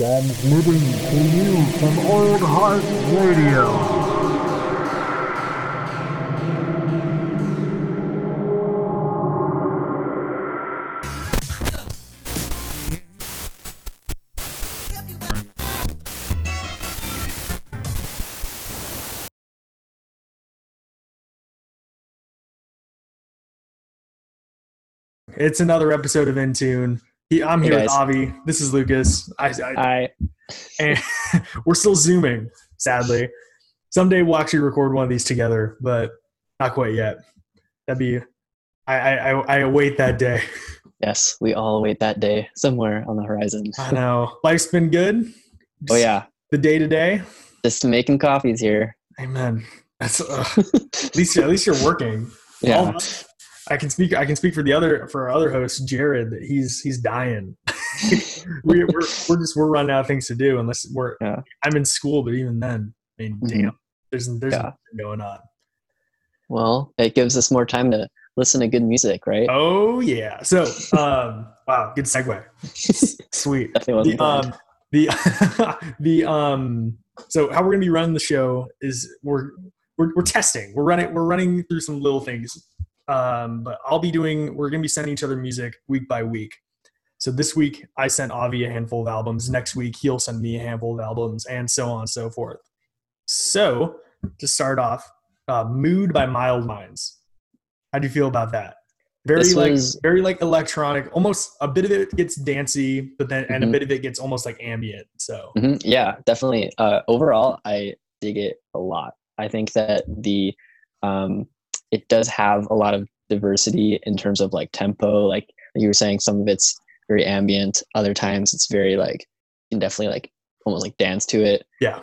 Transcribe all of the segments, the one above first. Transmitting to you from Old Heart Radio. It's another episode of In Tune. I'm here with Avi. This is Lucas. And we're still Zooming, sadly. Someday we'll actually record one of these together, but not quite yet. I await that day. Yes, we all await that day somewhere on the horizon. I know. Life's been good. Just the day to day. Just making coffees here. Amen. That's at least you're working. Yeah. I can speak for our other host, Jared. He's dying. we're running out of things to do unless I'm in school, but even then, I mean, damn, there's nothing going on. Well, it gives us more time to listen to good music, right? Oh yeah. So, wow, good segue. Sweet. Definitely wasn't planned. So how we're gonna be running the show is we're testing. We're running through some little things. But we're going to be sending each other music week by week. So this week I sent Avi a handful of albums. Next week he'll send me a handful of albums, and so on and so forth. So to start off, Mood by Mild Minds. How do you feel about that? Very electronic, almost a bit of it gets dancey, but then, and a bit of it gets almost like ambient. So yeah, definitely. Overall, I dig it a lot. I think that it does have a lot of diversity in terms of like tempo. Like you were saying, some of it's very ambient. Other times it's very like, you can definitely like almost like dance to it. Yeah.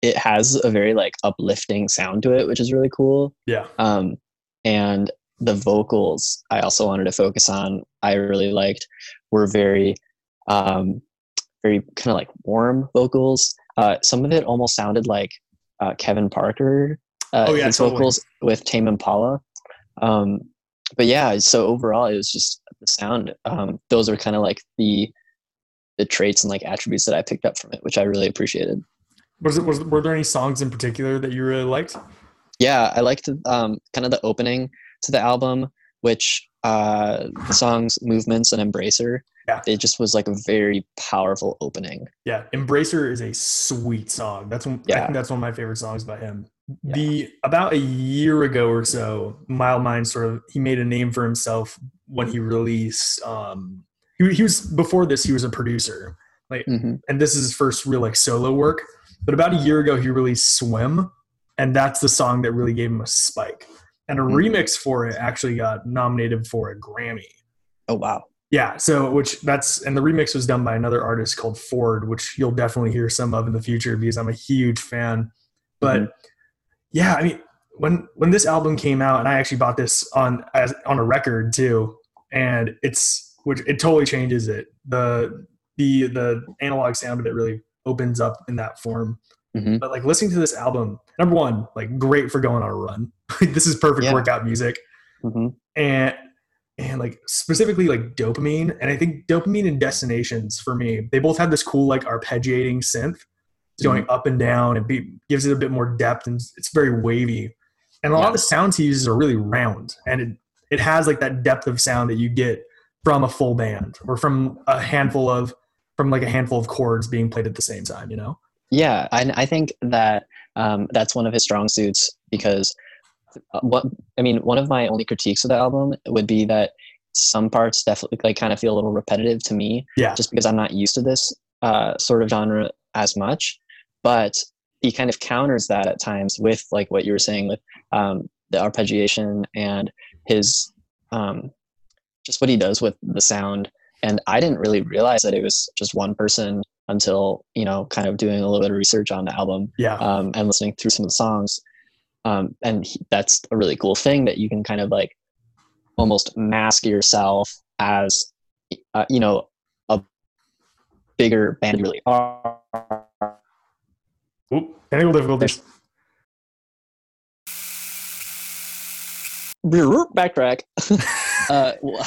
It has a very like uplifting sound to it, which is really cool. Yeah. And the vocals I also wanted to focus on, I really liked, were very, very kind of like warm vocals. Some of it almost sounded like Kevin Parker. His vocals with Tame Impala. But yeah, so overall it was just the sound. Those are kind of like the traits and like attributes that I picked up from it, which I really appreciated. Were there any songs in particular that you really liked? Yeah, I liked kind of the opening to the album, which the songs Movements and Embracer. Yeah. It just was like a very powerful opening. Yeah, Embracer is a sweet song. I think that's one of my favorite songs by him. Yeah. About a year ago or so, Mild Minds he made a name for himself when he released. He was, before this, he was a producer, like, and this is his first real like solo work. But about a year ago, he released Swim, and that's the song that really gave him a spike. And a remix for it actually got nominated for a Grammy. Oh wow! Yeah, so and the remix was done by another artist called Ford, which you'll definitely hear some of in the future because I'm a huge fan, but. Yeah, I mean, when this album came out, and I actually bought this on a record too, and it totally changes it. The analog sound of it really opens up in that form. But like listening to this album, number one, like great for going on a run. This is perfect workout music, and like specifically like Dopamine, and I think Dopamine and Destinations for me, they both have this cool like arpeggiating synth. Going up and down, gives it a bit more depth, and it's very wavy. And a lot of the sounds he uses are really round, and it has like that depth of sound that you get from a full band or from a handful of chords being played at the same time. You know? Yeah, I think that that's one of his strong suits because one of my only critiques of the album would be that some parts definitely like kind of feel a little repetitive to me. Yeah. Just because I'm not used to this sort of genre as much. But he kind of counters that at times with like what you were saying with the arpeggiation and his just what he does with the sound. And I didn't really realize that it was just one person until, you know, kind of doing a little bit of research on the album and listening through some of the songs. That's a really cool thing that you can kind of like almost mask yourself as, you know, a bigger band you really are. Technical difficulties. Backtrack.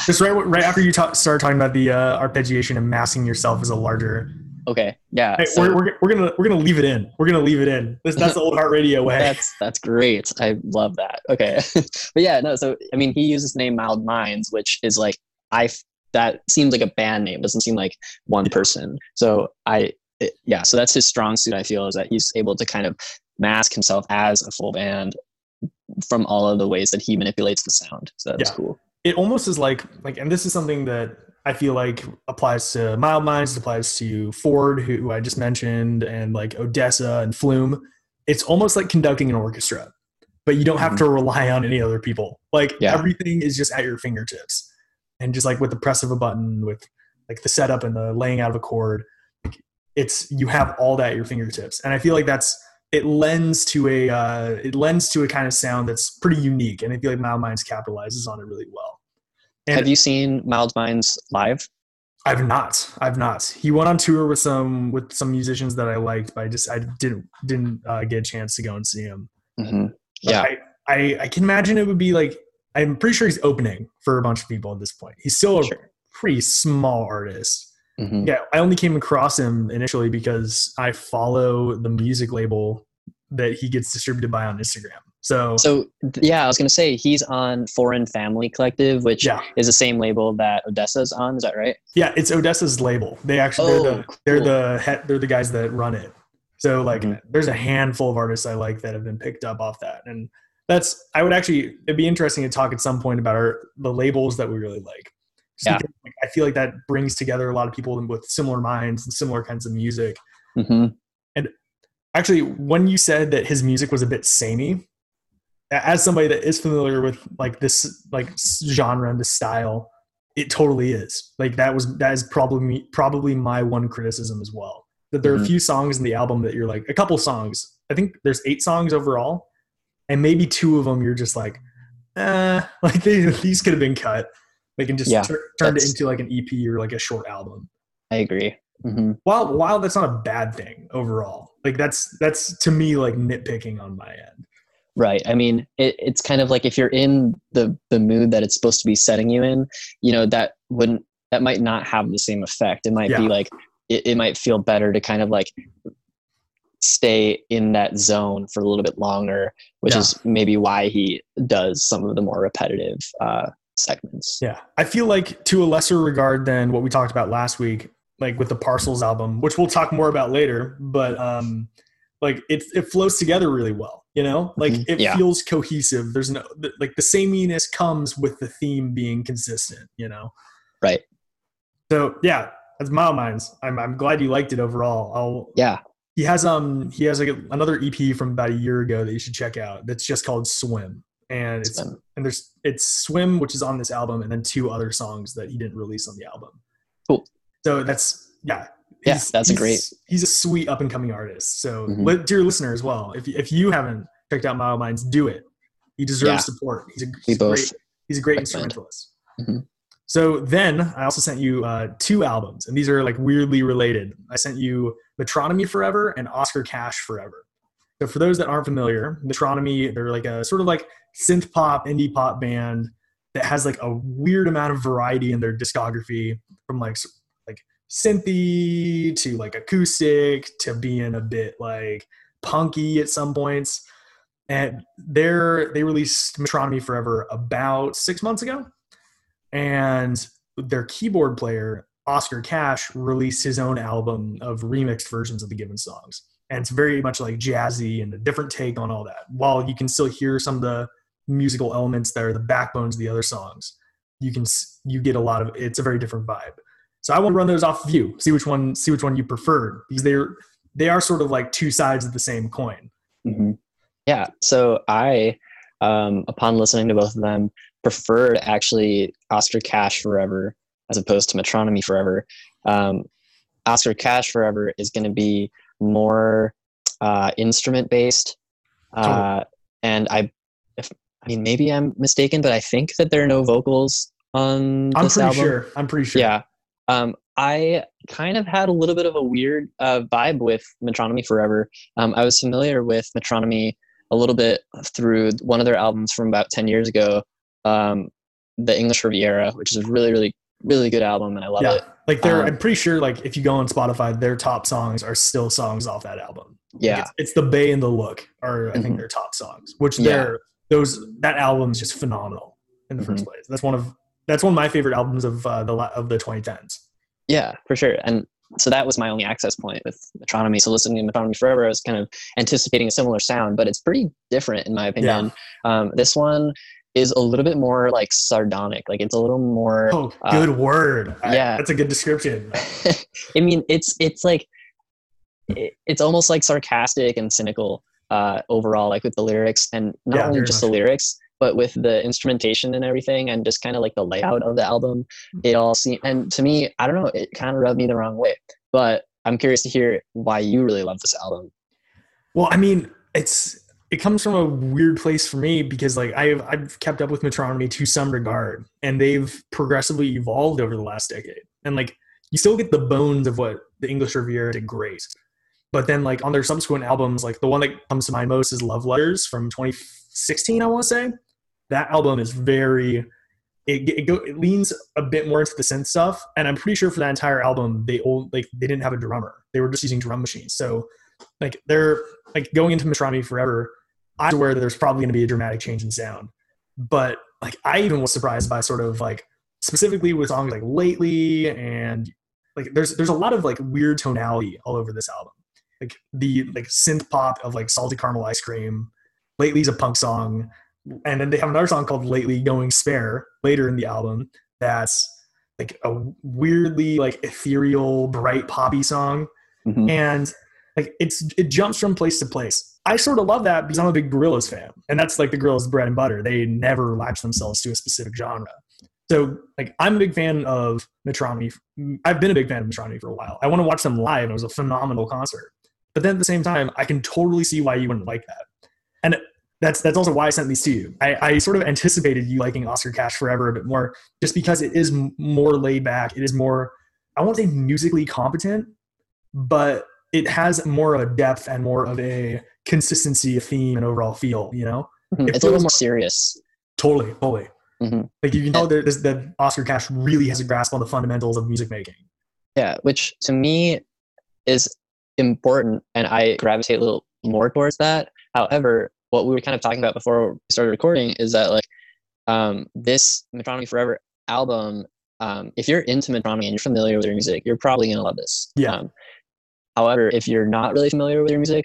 Just right after you start talking about the arpeggiation and massing yourself as a larger. Okay. Yeah. Hey, so, we're gonna leave it in. We're gonna leave it in. That's the Old Heart Radio way. That's great. I love that. Okay. But yeah, no. So I mean, he uses the name Mild Minds, which is like that seems like a band name. It doesn't seem like one person. So that's his strong suit. I feel is that he's able to kind of mask himself as a full band from all of the ways that he manipulates the sound. So that's cool. It almost is like, and this is something that I feel like applies to Mild Minds, it applies to Ford, who I just mentioned, and like Odessa and Flume. It's almost like conducting an orchestra, but you don't have to rely on any other people. Like everything is just at your fingertips, and just like with the press of a button, with like the setup and the laying out of a chord, you have all that at your fingertips. And I feel like it lends to a kind of sound that's pretty unique, and I feel like Mild Minds capitalizes on it really well. And have you seen Mild Minds live? I've not. He went on tour with some musicians that I liked, but I didn't get a chance to go and see him. Mm-hmm. Yeah, I can imagine it would be like, I'm pretty sure he's opening for a bunch of people at this point. He's still a pretty small artist. Mm-hmm. Yeah, I only came across him initially because I follow the music label that he gets distributed by on Instagram. So yeah, I was going to say he's on Foreign Family Collective, which is the same label that Odessa's on. Is that right? Yeah, it's Odessa's label. They actually they're the guys that run it. So like there's a handful of artists I like that have been picked up off that, and it'd be interesting to talk at some point about the labels that we really like. Yeah. I feel like that brings together a lot of people with similar minds and similar kinds of music. Mm-hmm. And actually, when you said that his music was a bit samey, as somebody that is familiar with like this like genre and this style, it totally is. Like that is probably my one criticism as well. That there are a few songs in the album that you're like, a couple songs. I think there's 8 songs overall, and maybe 2 of them you're just like, these could have been cut. They can just turn it into like an EP or like a short album. I agree. Mm-hmm. While that's not a bad thing overall, like that's to me like nitpicking on my end. Right. I mean, it's kind of like if you're in the mood that it's supposed to be setting you in, you know, that might not have the same effect. It might be like it might feel better to kind of like stay in that zone for a little bit longer, which is maybe why he does some of the more repetitive segments. Yeah. I feel like to a lesser regard than what we talked about last week, like with the Parcels album, which we'll talk more about later, but like it flows together really well, you know? Like it feels cohesive. There's no like the sameness comes with the theme being consistent, you know? Right. So yeah, that's Mild Minds. I'm glad you liked it overall. He has like another EP from about a year ago that you should check out that's just called Swim. And there's Swim, which is on this album, and then 2 other songs that he didn't release on the album. Cool. So he's a sweet up and coming artist. So dear listener as well, if you haven't checked out Mild Minds, do it. He deserves support. He's a great instrumentalist. Mm-hmm. So then I also sent you 2 albums, and these are like weirdly related. I sent you Metronomy Forever and Oscar Cash Forever. So for those that aren't familiar, Metronomy, they're like a sort of like synth pop, indie pop band that has like a weird amount of variety in their discography, from like synthy to like acoustic to being a bit like punky at some points. And they released Metronomy Forever about 6 months ago. And their keyboard player, Oscar Cash, released his own album of remixed versions of the given songs. And it's very much like jazzy and a different take on all that. While you can still hear some of the musical elements that are the backbones of the other songs, you get a lot of, it's a very different vibe. So I want to run those off of you, see which one you preferred, because they are sort of like 2 sides of the same coin. Mm-hmm. Yeah. So I, upon listening to both of them, preferred actually Oscar Cash Forever as opposed to Metronomy Forever. Oscar Cash Forever is going to be more instrument based, and I mean maybe I'm mistaken, but I think that there are no vocals on this album. I'm pretty sure. Yeah. I kind of had a little bit of a weird vibe with Metronomy Forever. I was familiar with Metronomy a little bit through one of their albums from about 10 years ago, The English Riviera, which is a really, really, really good album, and I love it. Like I'm pretty sure, like, if you go on Spotify, their top songs are still songs off that album. Yeah. Like it's The Bay and The Look are, I think, their top songs, which that album is just phenomenal in the first place. That's one of my favorite albums of the 2010s. Yeah, for sure. And so that was my only access point with Metronomy. So listening to Metronomy Forever, I was kind of anticipating a similar sound, but it's pretty different in my opinion. Yeah. This one is a little bit more like sardonic. Like it's a little more... Oh, good word. That's a good description. I mean, it's like... It's almost like sarcastic and cynical overall, like with the lyrics, and not only just the lyrics, but with the instrumentation and everything, and just kind of like the layout of the album. It all seemed, and to me, I don't know, it kind of rubbed me the wrong way. But I'm curious to hear why you really love this album. Well, I mean, it comes from a weird place for me, because like I've kept up with Metronomy to some regard, and they've progressively evolved over the last decade, and like you still get the bones of what the English Riviera did great. But then, like, on their subsequent albums, like, the one that comes to mind most is Love Letters from 2016, I want to say. That album is it leans a bit more into the synth stuff. And I'm pretty sure for that entire album, they didn't have a drummer. They were just using drum machines. So, like, they're, like, going into Metronomy Forever, I was aware that there's probably going to be a dramatic change in sound. But, like, I even was surprised by sort of, like, specifically with songs like Lately, and, like, there's a lot of, like, weird tonality all over this album. Like the synth pop of like Salted Caramel Ice Cream, Lately's a punk song, and then they have another song called Lately Going Spare later in the album that's like a weirdly like ethereal, bright poppy song, and like it jumps from place to place. I sort of love that because I'm a big Gorillaz fan, and that's like the Gorillaz bread and butter. They never latch themselves to a specific genre. So like I'm a big fan of Metronomy. I've been a big fan of Metronomy for a while. I want to watch them live. It was a phenomenal concert. But then at the same time, I can totally see why you wouldn't like that. And that's also why I sent these to you. I sort of anticipated you liking Oscar Cash Forever a bit more, just because it is more laid back. It is more, I won't say musically competent, but it has more of a depth and more of a consistency, a theme, and overall feel, you know? It's a little more serious. Totally, fully. Like you can tell that Oscar Cash really has a grasp on the fundamentals of music making. Yeah, which to me is... important, and I gravitate a little more towards that. However, what we were kind of talking about before we started recording is that like this Metronomy Forever album, if you're into Metronomy and you're familiar with their music, you're probably gonna love this. However, if you're not really familiar with their music,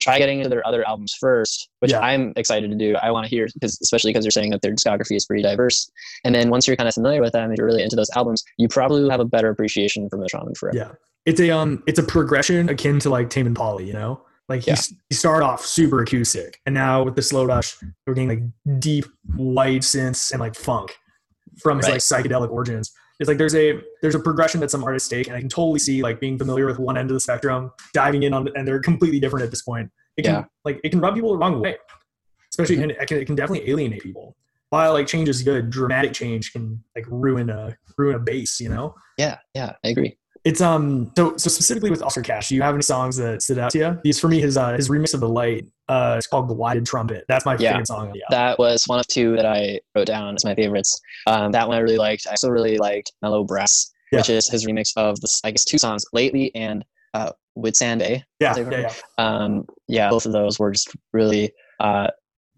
try getting into their other albums first, which I'm excited to do. I want to hear, especially because you're saying that their discography is pretty diverse. And then once you're kind of familiar with them, if you're really into those albums, you probably will have a better appreciation for Metronomy Forever. Yeah. It's a progression akin to like Tame Impala, you know? Like he started off super acoustic, and now with the slow rush, we're getting like deep, wide synths and like funk from his like psychedelic origins. It's like there's a progression that some artists take, and I can totally see like being familiar with one end of the spectrum, diving in on, and they're completely different at this point. It can rub people the wrong way, especially, and it can definitely alienate people. While like change is good, dramatic change can like ruin a base, you know? Yeah, I agree. It's so specifically with Oscar Cash, do you have any songs that stood out to you? These for me, his remix of The Light, it's called Glided Trumpet. That's my favorite song. Yeah. That was one of two that I wrote down as my favorites. That one I really liked. I also really liked Mellow Brass, which is his remix of two songs, Lately and With Sande. Both of those were just really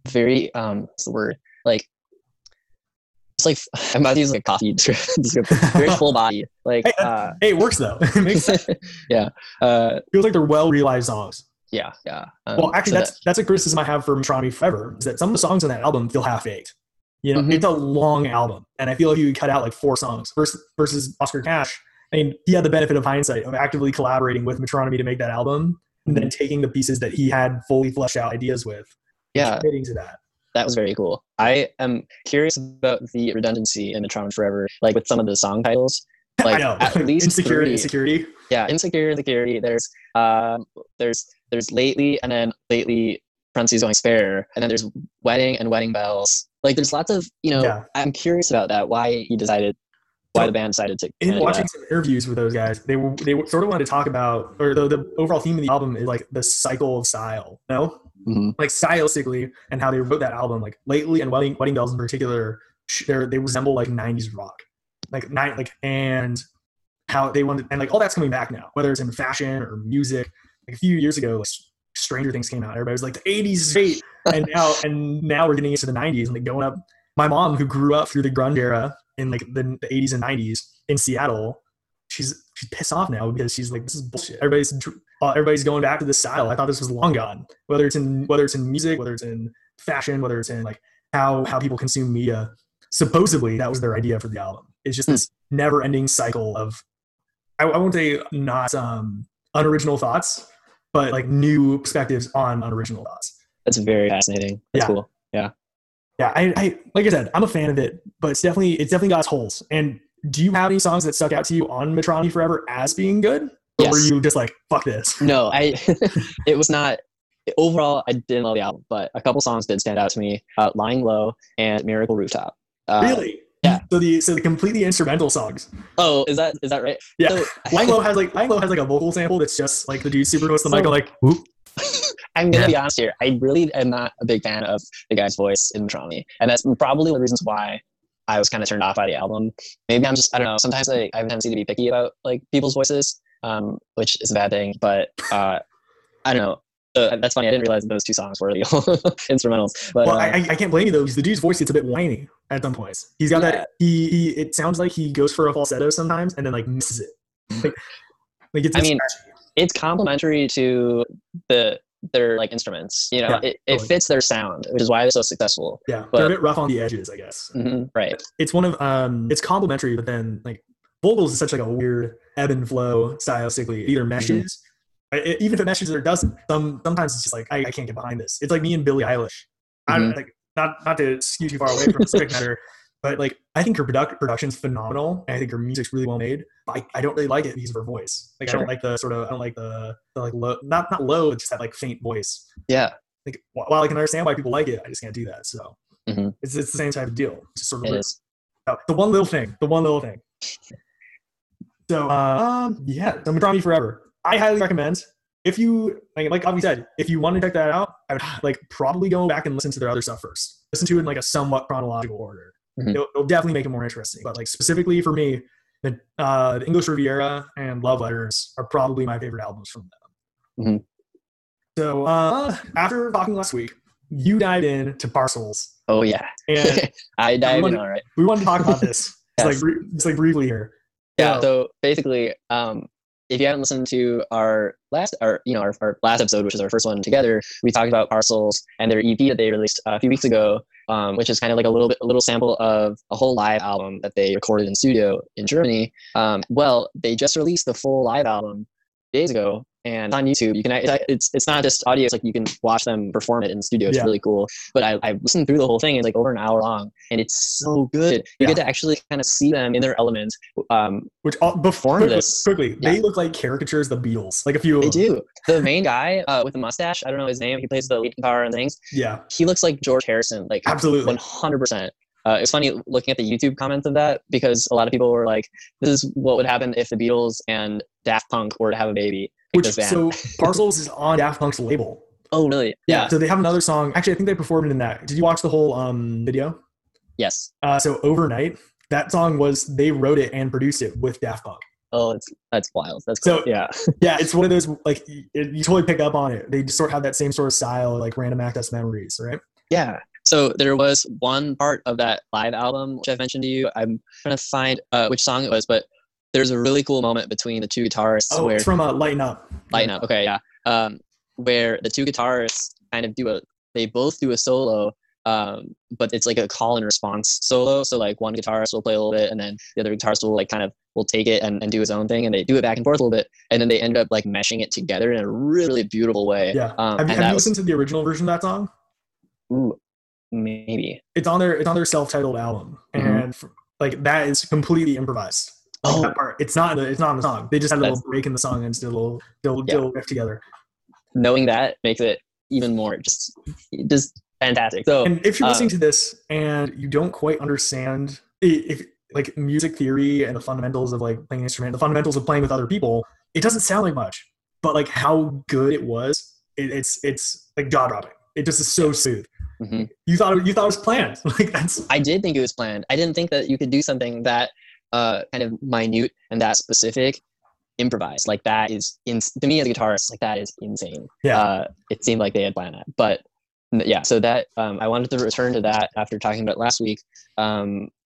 very what's the word? Like it's like I'm about to use like coffee description. Very full body. Like hey, it works though. It makes sense. Feels like they're well realized songs. Yeah. Well, actually, so that's a criticism I have for Metronomy Forever, is that some of the songs on that album feel half baked. You know, it's a long album, and I feel like you cut out like four songs. Versus Oscar Cash, I mean, he had the benefit of hindsight of actively collaborating with Metronomy to make that album, and then taking the pieces that he had fully fleshed out ideas with. Yeah, fitting to that. That was very cool. I am curious about the redundancy in Metronomy Forever, like with some of the song titles. Like I know. At least Insecurity. Yeah, Insecurity. There's Lately, and then Lately, Parentheses Going Spare, and then there's Wedding and Wedding Bells. Like there's lots of, you know, I'm curious about that. Why the band decided to. In watching some interviews with those guys, they sort of wanted to talk about, or the overall theme of the album is like the cycle of style, you know? Like stylistically and how they wrote that album, like Lately and Wedding Bells in particular they resemble like 90s rock, and how they wanted, and like all that's coming back now, whether it's in fashion or music. Like a few years ago, like Stranger Things came out. Everybody was like, the 80s is great. And now we're getting into the 90s and like going up. My mom, who grew up through the grunge era in like the 80s and 90s in Seattle, she's pissed off now because she's like, this is bullshit. Everybody's going back to this style. I thought this was long gone. Whether it's in music, whether it's in fashion, whether it's in like how people consume media. Supposedly that was their idea for the album. It's just this never-ending cycle of, I won't say not unoriginal thoughts, but like new perspectives on unoriginal thoughts. That's very fascinating. That's cool. Yeah. Yeah. I like I said, I'm a fan of it, but it's definitely got its holes. And do you have any songs that stuck out to you on Metronomy Forever as being good? Or were you just like, fuck this? No, it was not. Overall, I didn't love the album, but a couple songs did stand out to me. Lying Low and Miracle Rooftop. Really? Yeah. So the completely instrumental songs. Oh, is that right? Yeah. So, Lying Low has like a vocal sample that's just like the dude super goes to the mic and like, whoop. I'm going to be honest here. I really am not a big fan of the guy's voice in Metronomy. And that's probably one of the reasons why I was kind of turned off by the album. Maybe I'm just, I don't know. Sometimes like, I have a tendency to be picky about like people's voices, which is a bad thing. But I don't know. That's funny. I didn't realize those two songs were the instrumentals. But, I can't blame you though, because the dude's voice gets a bit whiny at some points. He's got that. He it sounds like he goes for a falsetto sometimes and then like misses it. Like it's. I mean, it's complementary to their like instruments. You know, it fits their sound, which is why they're so successful. Yeah, but they're a bit rough on the edges, I guess. Mm-hmm, right. It's one of it's complementary, but then like vocals is such like a weird ebb and flow stylistically. It either meshes. Mm-hmm. Even if it meshes or doesn't, sometimes it's just like, I can't get behind this. It's like me and Billie Eilish. I'm like, not to skew too far away from the subject matter, but like, I think her production's phenomenal. And I think her music's really well made. But I don't really like it because of her voice. Like, sure. I don't like the low, not low, just that like faint voice. Yeah. Like, while I can understand why people like it, I just can't do that. So it's the same type of deal. It's just sort of the one little thing. So, so Metronomy Forever. I highly recommend, if you, like Avi said, if you want to check that out, I would like probably go back and listen to their other stuff first. Listen to it in like a somewhat chronological order. Mm-hmm. It'll definitely make it more interesting. But like specifically for me, the English Riviera and Love Letters are probably my favorite albums from them. Mm-hmm. So after talking last week, you dived in to Parcels. Oh yeah. And I dived in, all right. We wanted to talk about this. It's like briefly here. Yeah, so basically... if you haven't listened to our last episode, which is our first one together, we talked about Parcels and their EP that they released a few weeks ago, which is kind of like a little sample of a whole live album that they recorded in studio in Germany. Well, they just released the full live album days ago, and on YouTube you can. It's not just audio; it's like you can watch them perform it in the studio. It's really cool. But I listened through the whole thing; it's like over an hour long, and it's so good. You get to actually kind of see them in their element. They look like caricatures of the Beatles. Like a few. They do. The main guy with the mustache, I don't know his name. He plays the lead guitar and things. Yeah, he looks like George Harrison. Like absolutely, 100%. It's funny looking at the YouTube comments of that because a lot of people were like, "This is what would happen if the Beatles and Daft Punk were to have a baby." Like so Parcels is on Daft Punk's label. Oh, really? Yeah. So they have another song. Actually, I think they performed it in that. Did you watch the whole video? Yes. So Overnight, that song was they wrote it and produced it with Daft Punk. Oh, that's wild. That's cool. So, yeah. Yeah, it's one of those like you totally pick up on it. They just sort of have that same sort of style, like Random Access Memories, right? Yeah. So there was one part of that live album, which I mentioned to you. I'm trying to find which song it was, but there's a really cool moment between the two guitarists. Oh, where, it's from Lighten Up. Lighten Up, okay, yeah. Where the two guitarists kind of they both do a solo, but it's like a call and response solo. So like one guitarist will play a little bit and then the other guitarist will like kind of will take it and do his own thing and they do it back and forth a little bit. And then they end up like meshing it together in a really beautiful way. Yeah. Have you listened to the original version of that song? Ooh, maybe. It's on their self-titled album. Mm-hmm. And like that is completely improvised. Like that part. It's not in the song. They just had a little break in the song and still riff together. Knowing that makes it even more just fantastic. So, and if you're listening to this and you don't quite understand if like music theory and the fundamentals of like playing an instrument, the fundamentals of playing with other people, it doesn't sound like much, but like how good it was, it's like jaw dropping. It just is so soothed. Mm-hmm. You thought it was planned. Like that's. I did think it was planned. I didn't think that you could do something that kind of minute and that specific, improvised. Like that is to me as a guitarist. Like that is insane. Yeah. It seemed like they had planned that, but yeah. So that I wanted to return to that after talking about it last week,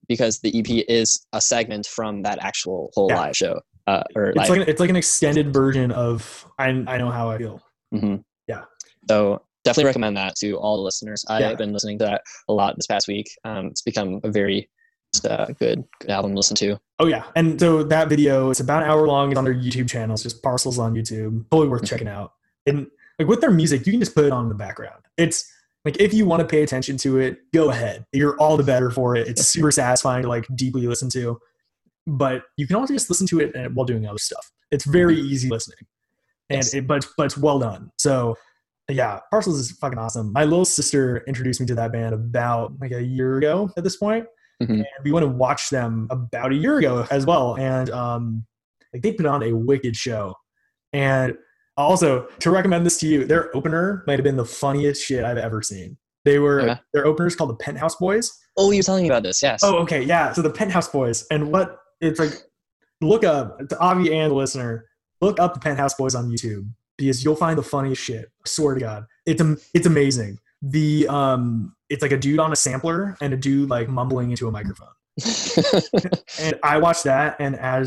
because the EP is a segment from that actual whole live show. It's like an extended version of I Know How I Feel. Mm-hmm. Yeah. So definitely recommend that to all the listeners. I've been listening to that a lot this past week. It's become a very good album to listen to. Oh yeah. And so that video, it's about an hour long. It's on their YouTube channel. It's just Parcels on YouTube. Totally worth checking out. And like with their music, you can just put it on in the background. It's like, if you want to pay attention to it, go ahead. You're all the better for it. It's super satisfying to like deeply listen to. But you can also just listen to it while doing other stuff. It's very easy listening. And but it's well done. So yeah, Parcels is fucking awesome. My little sister introduced me to that band about like a year ago at this point. Mm-hmm. And we went and watched them about a year ago as well. And like they put on a wicked show. And also to recommend this to you, their opener might have been the funniest shit I've ever seen. They were their opener is called the Penthouse Boys. Oh, you were telling me about this, yes. Oh, okay, yeah. So the Penthouse Boys, and what it's like, look up to Avi and the listener. Look up the Penthouse Boys on YouTube because you'll find the funniest shit. I swear to God, it's amazing. The it's like a dude on a sampler and a dude like mumbling into a microphone. And I watched that, and I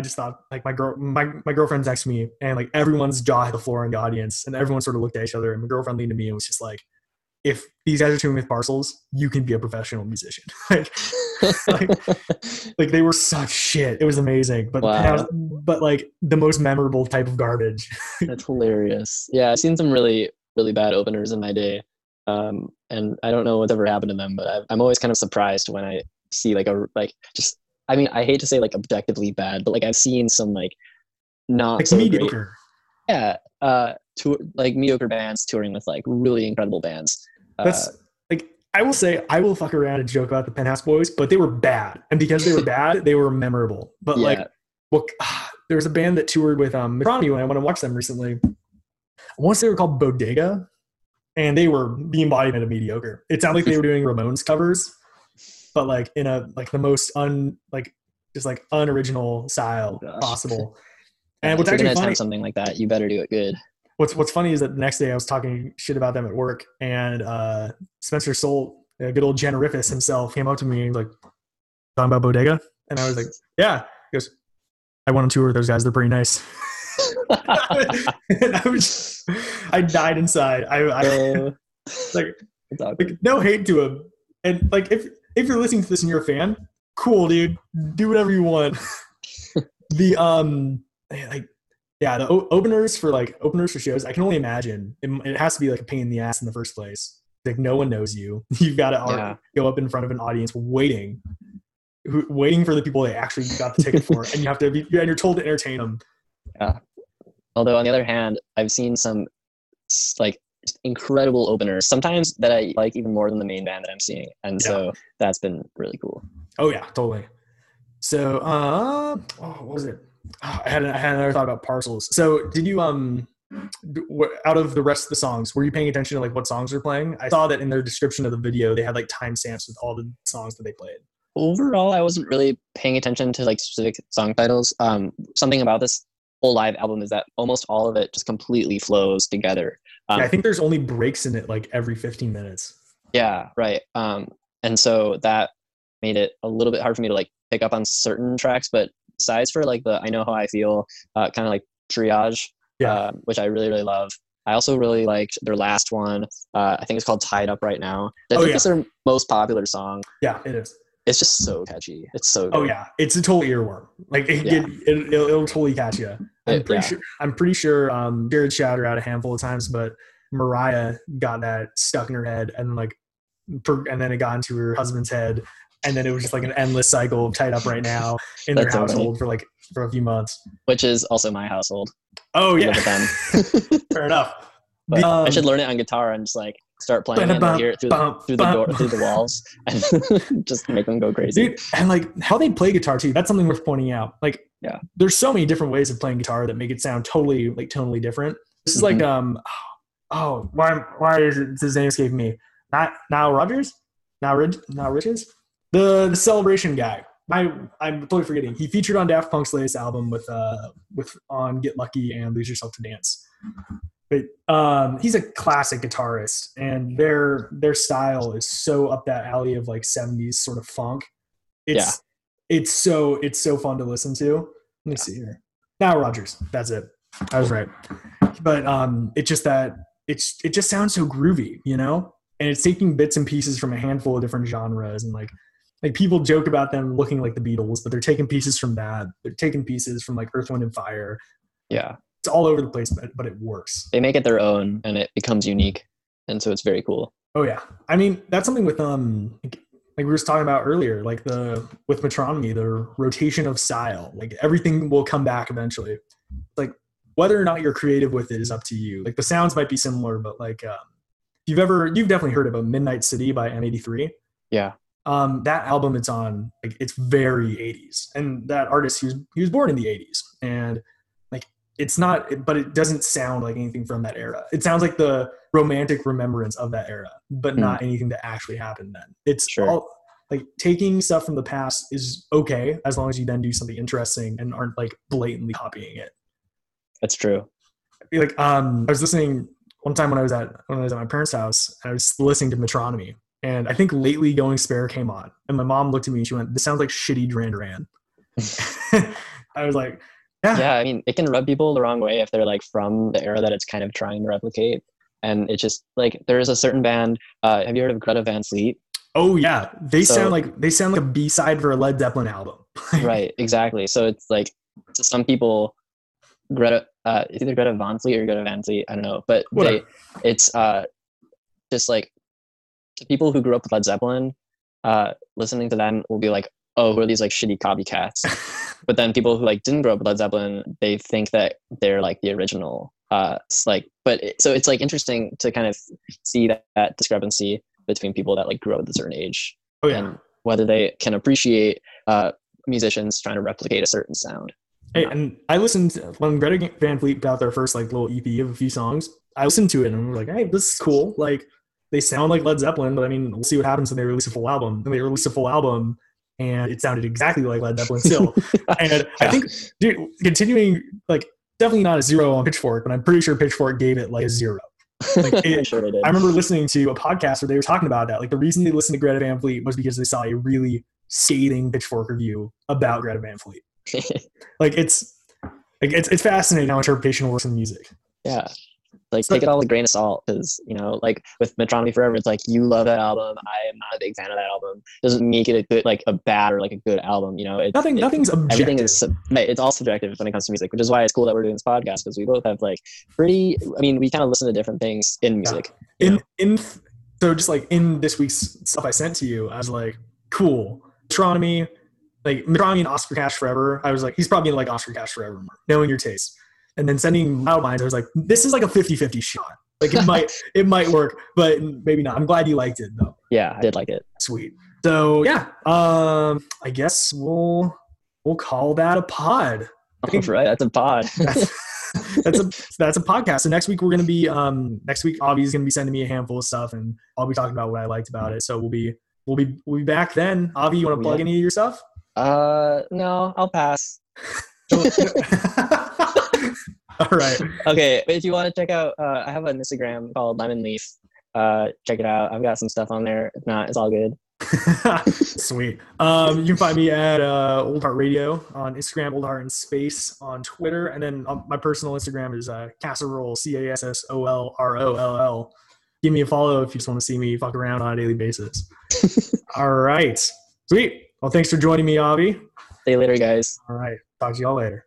just thought like my girlfriend's next to me, and like everyone's jaw hit the floor in the audience, and everyone sort of looked at each other, and my girlfriend leaned to me and was just like, if these guys are touring with Parcels, you can be a professional musician. like they were such shit. It was amazing. But but like the most memorable type of garbage. That's hilarious. Yeah, I've seen some really, really bad openers in my day. And I don't know what's ever happened to them, but I'm always kind of surprised when I see I hate to say like objectively bad, but like I've seen some like not like so mediocre. Great, like mediocre bands touring with like really incredible bands. That's like I will say I will fuck around and joke about the Penthouse Boys, but they were bad, and because they were bad, they were memorable. But like, look, there was a band that toured with Metronomy when I went to watch them recently. Once they were called Bodega, and they were the embodiment of mediocre. It sounded like they were doing Ramones covers, but like in a like the most unoriginal style possible. And what's actually funny, something like that, you better do it good. What's funny is that the next day I was talking shit about them at work, and Spencer Soule, a good old Generifus himself, came up to me and was like, talking about Bodega? And I was like, yeah. He goes, I went on tour with those guys. They're pretty nice. And I died inside. I like no hate to him. And like if you're listening to this and you're a fan, cool, dude. Do whatever you want. The like. Yeah, the openers for shows, I can only imagine. It has to be like a pain in the ass in the first place. Like no one knows you. You've got to go up in front of an audience waiting for the people they actually got the ticket for, and you have to be, and you're told to entertain them. Yeah. Although on the other hand, I've seen some like incredible openers sometimes that I like even more than the main band that I'm seeing, and so that's been really cool. Oh yeah, totally. So, what was it? Oh, I had another thought about Parcels. So did you, out of the rest of the songs, were you paying attention to like what songs were playing? I saw that in their description of the video, they had like timestamps with all the songs that they played. Overall, I wasn't really paying attention to like specific song titles. Something about this whole live album is that almost all of it just completely flows together. I think there's only breaks in it like every 15 minutes. Yeah, right. And so that made it a little bit hard for me to like pick up on certain tracks, but besides for like the I Know How I Feel kind of like triage, which I really, really love. I also really liked their last one. I think it's called Tied Up Right Now. I think it's their most popular song. Yeah, it is. It's just so catchy. It's so good. Oh yeah, it's a total earworm. Like it'll totally catch you. I'm pretty sure Jared shouted her out a handful of times, but Mariah got that stuck in her head and then it got into her husband's head. And then it was just like an endless cycle of Tied Up Right Now in their household for a few months. Which is also my household. Oh, yeah. Fair enough. But I should learn it on guitar and just like start playing it and hear it through the walls and just make them go crazy. Dude, and like how they play guitar too, that's something worth pointing out. Like there's so many different ways of playing guitar that make it sound totally different. This is like Oh, why is it, his name escaping me? Not now Rogers? Now Richards? The Celebration guy. I'm totally forgetting. He featured on Daft Punk's latest album with on Get Lucky and Lose Yourself to Dance. But he's a classic guitarist, and their style is so up that alley of like 70s sort of funk. It's so fun to listen to. Let me see here. Now Rogers. That's it. I was right. But it's just that it just sounds so groovy, you know? And it's taking bits and pieces from a handful of different genres, and like people joke about them looking like the Beatles, but they're taking pieces from that. They're taking pieces from like Earth, Wind, and Fire. Yeah. It's all over the place, but it works. They make it their own and it becomes unique. And so it's very cool. Oh yeah. I mean, that's something with like we were just talking about earlier, like with Metronomy, the rotation of style, like everything will come back eventually. Like whether or not you're creative with it is up to you. Like the sounds might be similar, but like, you've definitely heard about Midnight City by M83. Yeah. That album it's on, like, it's very 80s, and that artist he was born in the 80s, and like it's not, but it doesn't sound like anything from that era. It sounds like the romantic remembrance of that era, but not anything that actually happened then. It's all like taking stuff from the past is okay as long as you then do something interesting and aren't like blatantly copying it. That's true. Like I was listening one time when I was at my parents' house, and I was listening to Metronomy. And I think Lately Going Spare came on, and my mom looked at me and she went, "This sounds like shitty Duran Duran." I was like, yeah. Yeah, I mean, it can rub people the wrong way if they're like from the era that it's kind of trying to replicate. And it's just like, there is a certain band, have you heard of Greta Van Fleet? Oh yeah. They sound like a B-side for a Led Zeppelin album. Right, exactly. So it's like, to some people, it's either Greta Van Fleet or Greta Van Fleet, I don't know. But just like, to people who grew up with Led Zeppelin, listening to them will be like, "Oh, who are these like shitty copycats?" But then people who like didn't grow up with Led Zeppelin, they think that they're like the original. So it's like interesting to kind of see that discrepancy between people that like grew up at a certain age, and whether they can appreciate musicians trying to replicate a certain sound. Hey, and I listened when Greta Van Fleet put out their first like little EP of a few songs. I listened to it and I was like, "Hey, this is cool." Like, they sound like Led Zeppelin, but I mean, we'll see what happens when they release a full album. And they released a full album, and it sounded exactly like Led Zeppelin still. And I think, dude, continuing, like, definitely not a zero on Pitchfork, but I'm pretty sure Pitchfork gave it, like, a zero. Like, sure they did. I remember listening to a podcast where they were talking about that. Like, the reason they listened to Greta Van Fleet was because they saw a really scathing Pitchfork review about Greta Van Fleet. It's fascinating how interpretation works in music. Yeah. Like, take it all with a grain of salt, because, you know, like with Metronomy Forever, it's like, you love that album. I am not a big fan of that album. It doesn't make it a good, like a bad or like a good album. You know, nothing's objective. Everything is, it's all subjective when it comes to music, which is why it's cool that we're doing this podcast, because we both have like we kind of listen to different things in music. Yeah. So just like in this week's stuff I sent to you, I was like, cool, Metronomy and Oscar Cash Forever. I was like, he's probably gonna like Oscar Cash Forever more, knowing your taste. And then sending Mild Minds, I was like, this is like a 50-50 shot. Like, it might work, but maybe not. I'm glad you liked it, though. Yeah, I did like it. Sweet. So, yeah. I guess we'll call that a pod. That's right. That's a pod. That's a podcast. So next week, we're going to be, Avi's going to be sending me a handful of stuff, and I'll be talking about what I liked about it. So we'll be back then. Avi, you want to plug any of your stuff? No, I'll pass. All right. Okay. If you want to check out, I have an Instagram called Lemon Leaf. Check it out. I've got some stuff on there. If not, it's all good. Sweet. You can find me at Old Heart Radio on Instagram, Old Heart in Space on Twitter, and then my personal Instagram is Casserole, CASSOLROLL. Give me a follow if you just want to see me fuck around on a daily basis. All right. Sweet. Well, thanks for joining me, Avi. See you later, guys. All right. Talk to you all later.